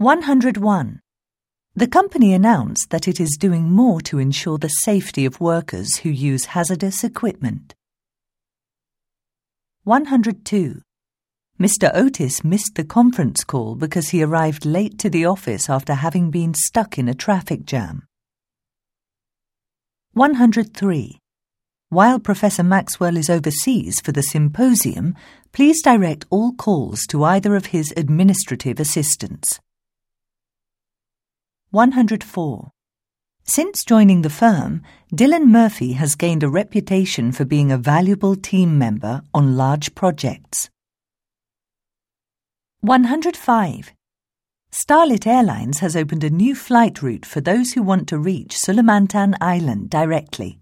101. The company announced that it is doing more to ensure the safety of workers who use hazardous equipment. 102. Mr. Otis missed the conference call because he arrived late to the office after having been stuck in a traffic jam. 103. While Professor Maxwell is overseas for the symposium, please direct all calls to either of his administrative assistants. 104. Since joining the firm, Dylan Murphy has gained a reputation for being a valuable team member on large projects. 105. Starlit Airlines has opened a new flight route for those who want to reach Sulimantan Island directly.